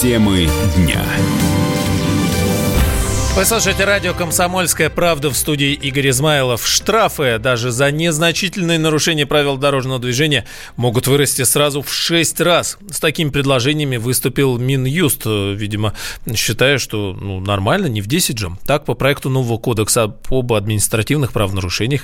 Темы дня. Вы слушаете радио «Комсомольская правда», в студии Игорь Измайлов. Штрафы даже за незначительные нарушения правил дорожного движения могут вырасти сразу в 6 раз. С такими предложениями выступил Минюст, видимо, считая, что нормально, не в 10 же. Так, по проекту нового кодекса об административных правонарушениях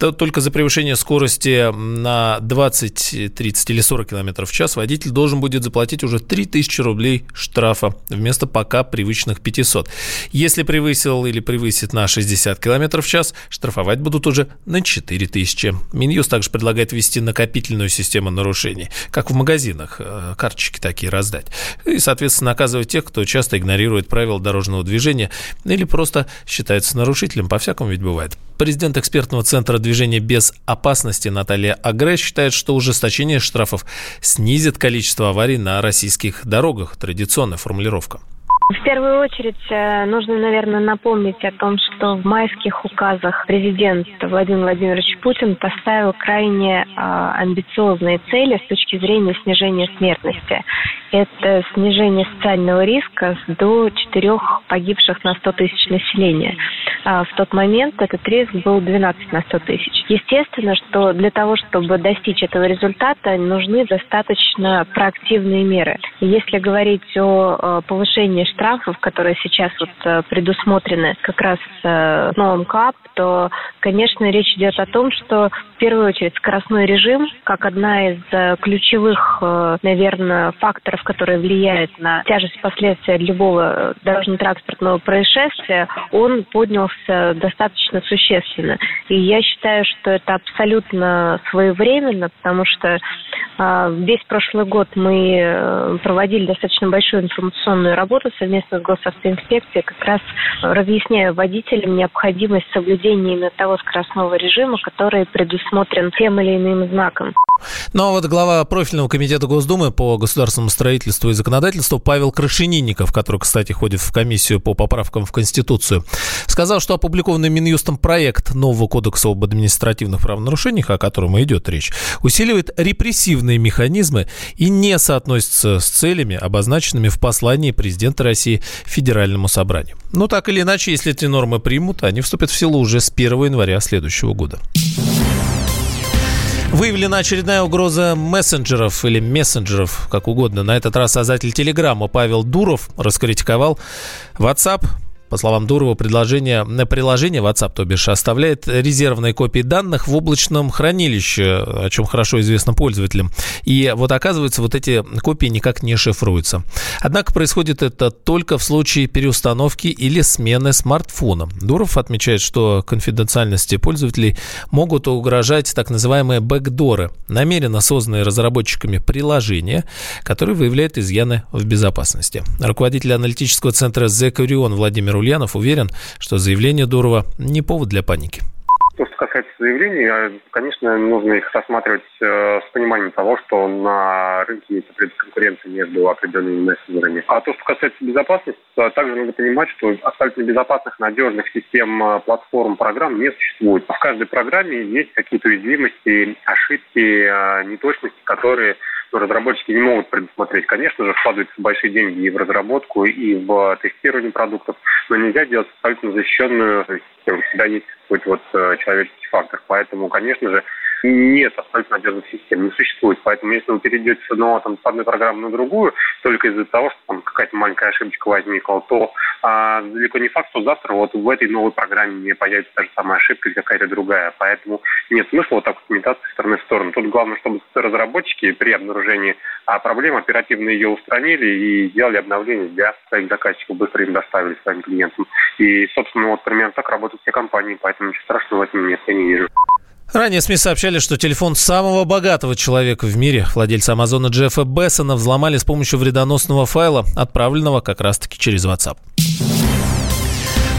только за превышение скорости на 20, 30 или 40 км в час водитель должен будет заплатить уже 3000 рублей штрафа вместо пока привычных 500. Если превысил или превысит на 60 км в час, штрафовать будут уже на 4 тысячи. Минюст также предлагает ввести накопительную систему нарушений, как в магазинах, карточки такие раздать. И, соответственно, наказывать тех, кто часто игнорирует правила дорожного движения или просто считается нарушителем, по-всякому ведь бывает. Президент экспертного центра движения без опасности Наталья Агре считает, что ужесточение штрафов снизит количество аварий на российских дорогах. Традиционная формулировка. В первую очередь нужно, наверное, напомнить о том, что в майских указах президент Владимир Владимирович Путин поставил крайне амбициозные цели с точки зрения снижения смертности. Это снижение социального риска до 4 погибших на 100 тысяч населения. В тот момент этот риск был 12 на 100 тысяч. Естественно, что для того, чтобы достичь этого результата, нужны достаточно проактивные меры. Если говорить о повышении штрафов, которые сейчас предусмотрены как раз в новом КоАП, то, конечно, речь идет о том, что в первую очередь скоростной режим, как одна из ключевых, наверное, факторов, которые влияют на тяжесть последствий любого дорожно-транспортного происшествия, он поднялся достаточно существенно. И я считаю, что это абсолютно своевременно, потому что весь прошлый год мы проводили достаточно большую информационную работу совместно с госавтоинспекцией, как раз разъясняя водителям необходимость соблюдения именно того скоростного режима, который предусмотрен тем или иным знаком. Ну а вот глава профильного комитета Госдумы по государственному строительству и законодательству Павел Крашенинников, который, кстати, ходит в комиссию по поправкам в Конституцию, сказал, что опубликованный Минюстом проект нового кодекса об административных правонарушениях, о котором идет речь, усиливает репрессивные механизмы и не соотносится с целями, обозначенными в послании президента России Федеральному собранию. Но так или иначе, если эти нормы примут, они вступят в силу уже с 1 января следующего года. Выявлена очередная угроза мессенджеров или мессенджеров, как угодно. На этот раз создатель Телеграма Павел Дуров раскритиковал WhatsApp. По словам Дурова, приложение WhatsApp, то бишь, оставляет резервные копии данных в облачном хранилище, о чем хорошо известно пользователям. И вот оказывается, вот эти копии никак не шифруются. Однако происходит это только в случае переустановки или смены смартфона. Дуров отмечает, что конфиденциальности пользователей могут угрожать так называемые бэкдоры, намеренно созданные разработчиками приложения, которые выявляют изъяны в безопасности. Руководитель аналитического центра «Зекурион» Владимир Ульянов уверен, что заявление Дурова не повод для паники. То, что касается заявлений, конечно, нужно их рассматривать с пониманием того, что на рынке есть определенная конкуренция между определенными мессенджерами. А то, что касается безопасности, также надо понимать, что абсолютно безопасных, надежных систем, платформ, программ не существует. В каждой программе есть какие-то уязвимости, ошибки, неточности, которые разработчики не могут предусмотреть. Конечно же, вкладываются большие деньги и в разработку, и в тестирование продуктов, но нельзя делать абсолютно защищенную систему. Всегда есть какой-то человеческий фактор. Поэтому, конечно же, нет абсолютно надежных систем, не существует. Поэтому, если вы перейдете с одной программы на другую, только из-за того, что какая-то маленькая ошибочка возникла, то далеко не факт, что завтра в этой новой программе не появится та же самая ошибка или какая-то другая. Поэтому нет смысла метаться с стороны в сторону. Тут главное, чтобы разработчики при обнаружении проблемы оперативно ее устранили и сделали обновление для своих заказчиков, быстро им доставили своим клиентам. И, собственно, примерно так работают все компании, поэтому ничего страшного в этом нет, я не вижу. Ранее СМИ сообщали, что телефон самого богатого человека в мире, владельца Амазона Джеффа Безоса, взломали с помощью вредоносного файла, отправленного как раз-таки через WhatsApp.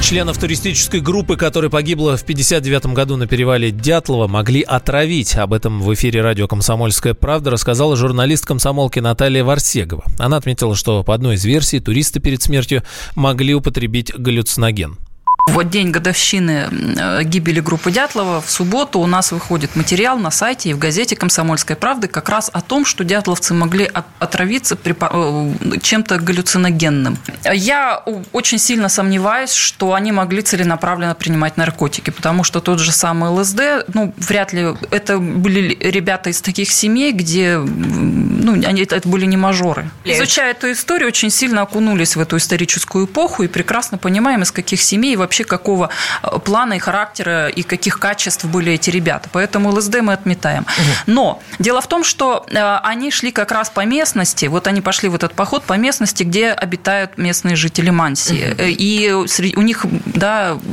Членов туристической группы, которая погибла в 1959 году на перевале Дятлова, могли отравить. Об этом в эфире радио «Комсомольская правда» рассказала журналист комсомолки Наталья Варсегова. Она отметила, что по одной из версий туристы перед смертью могли употребить галлюциноген. В день годовщины гибели группы Дятлова в субботу у нас выходит материал на сайте и в газете «Комсомольская правда» как раз о том, что дятловцы могли отравиться чем-то галлюциногенным. Я очень сильно сомневаюсь, что они могли целенаправленно принимать наркотики, потому что тот же самый ЛСД, вряд ли это были ребята из таких семей, где это были не мажоры. Изучая эту историю, очень сильно окунулись в эту историческую эпоху и прекрасно понимаем, из каких семей вообще какого плана и характера и каких качеств были эти ребята. Поэтому ЛСД мы отметаем. Но дело в том, что они шли как раз по местности, вот они пошли в этот поход по местности, где обитают местные жители Манси. И у них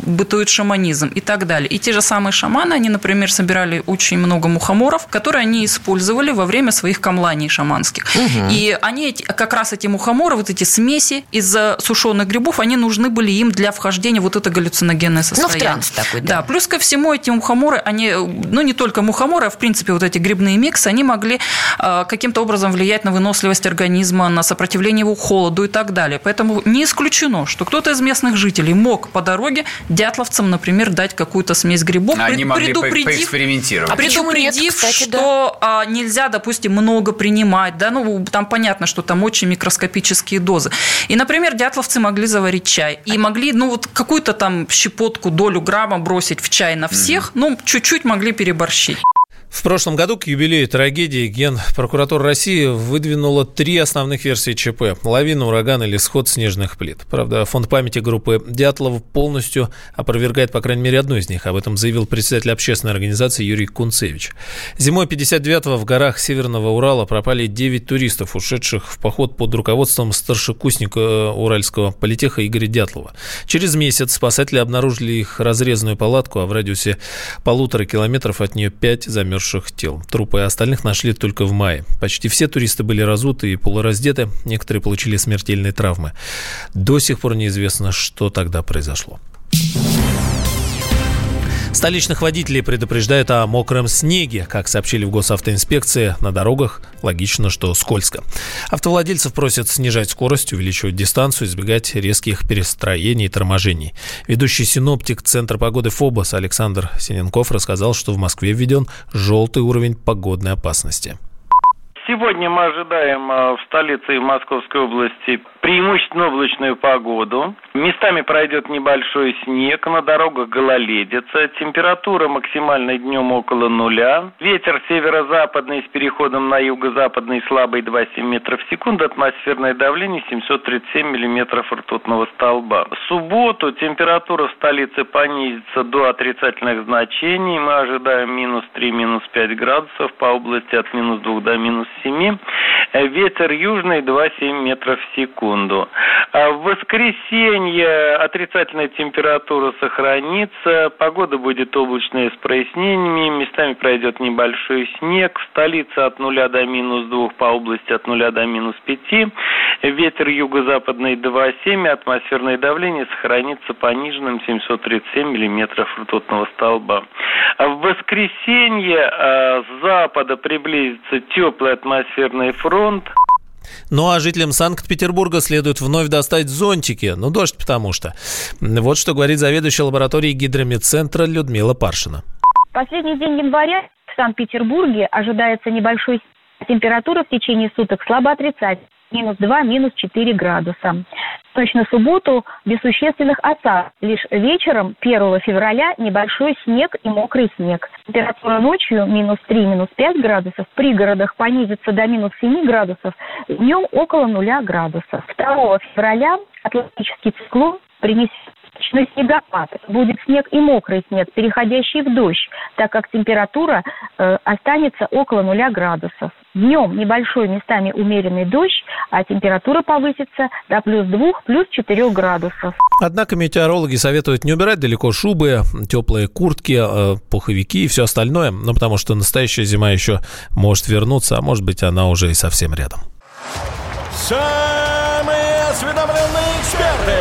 бытует шаманизм и так далее. И те же самые шаманы, они, например, собирали очень много мухоморов, которые они использовали во время своих камланий шаманских. И они, как раз эти мухоморы, вот эти смеси из сушеных грибов, они нужны были им для вхождения вот это галлюциногенное состояние. В транс такой, да. Плюс ко всему эти мухоморы, они, не только мухоморы, а в принципе вот эти грибные миксы, они могли каким-то образом влиять на выносливость организма, на сопротивление его холоду и так далее. Поэтому не исключено, что кто-то из местных жителей мог по дороге дятловцам, например, дать какую-то смесь грибов, они могли поэкспериментировать. Предупредив, кстати, что нельзя, допустим, много принимать. Там понятно, что там очень микроскопические дозы. И, например, дятловцы могли заварить чай и могли, какую-то там щепотку, долю грамма бросить в чай на всех, чуть-чуть могли переборщить. В прошлом году к юбилею трагедии Генпрокуратура России выдвинула 3 основных версии ЧП: лавина, ураган или сход снежных плит. Правда, фонд памяти группы Дятлова полностью опровергает, по крайней мере, одну из них. Об этом заявил председатель общественной организации Юрий Кунцевич. Зимой 1959-го в горах Северного Урала пропали 9 туристов, ушедших в поход под руководством старшекурсника Уральского политеха Игоря Дятлова. Через месяц спасатели обнаружили их разрезанную палатку, а в радиусе 1,5 километра от нее 5 замерзших тел. Трупы остальных нашли только в мае. Почти все туристы были разуты и полураздеты, некоторые получили смертельные травмы. До сих пор неизвестно, что тогда произошло. Столичных водителей предупреждают о мокром снеге. Как сообщили в госавтоинспекции, на дорогах логично, что скользко. Автовладельцев просят снижать скорость, увеличивать дистанцию, избегать резких перестроений и торможений. Ведущий синоптик Центра погоды ФОБОС Александр Синенков рассказал, что в Москве введен желтый уровень погодной опасности. Сегодня мы ожидаем в столице и Московской области преимущественно облачную погоду. Местами пройдет небольшой снег, на дорогах гололедица, температура максимальная днем около 0. Ветер северо-западный с переходом на юго-западный слабый 2,7 метров в секунду, атмосферное давление 737 миллиметров ртутного столба. В субботу температура в столице понизится до отрицательных значений. Мы ожидаем минус 3, минус 5 градусов, по области от минус 2 до минус 7. Ветер южный 2,7 метров в секунду. В воскресенье отрицательная температура сохранится. Погода будет облачная с прояснениями. Местами пройдет небольшой снег. В столице от 0 до минус 2, по области от 0 до минус 5. Ветер юго-западный 2,7. Атмосферное давление сохранится пониженным 737 миллиметров ртутного столба. В воскресенье с запада приблизится теплый атмосферный фронт. Ну а жителям Санкт-Петербурга следует вновь достать зонтики. Дождь потому что. Вот что говорит заведующая лабораторией Гидрометцентра Людмила Паршина. Последний день января в Санкт-Петербурге ожидается небольшой температура в течение суток слабо отрицательная. Минус 2, минус 4 градуса. В ночь на субботу без существенных осадков. Лишь вечером 1 февраля небольшой снег и мокрый снег. Температура ночью минус 3, минус 5 градусов. В пригородах понизится до минус 7 градусов. Днем около 0 градусов. 2 февраля атлантический циклон принесет снегопад. Будет снег и мокрый снег, переходящий в дождь, так как температура останется около 0 градусов. Днем небольшой, местами умеренный дождь, а температура повысится до плюс 2, плюс 4 градусов. Однако метеорологи советуют не убирать далеко шубы, теплые куртки, пуховики и все остальное, потому что настоящая зима еще может вернуться, а может быть она уже и совсем рядом. Самые осведомленные эксперты,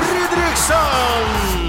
Фридрихсон.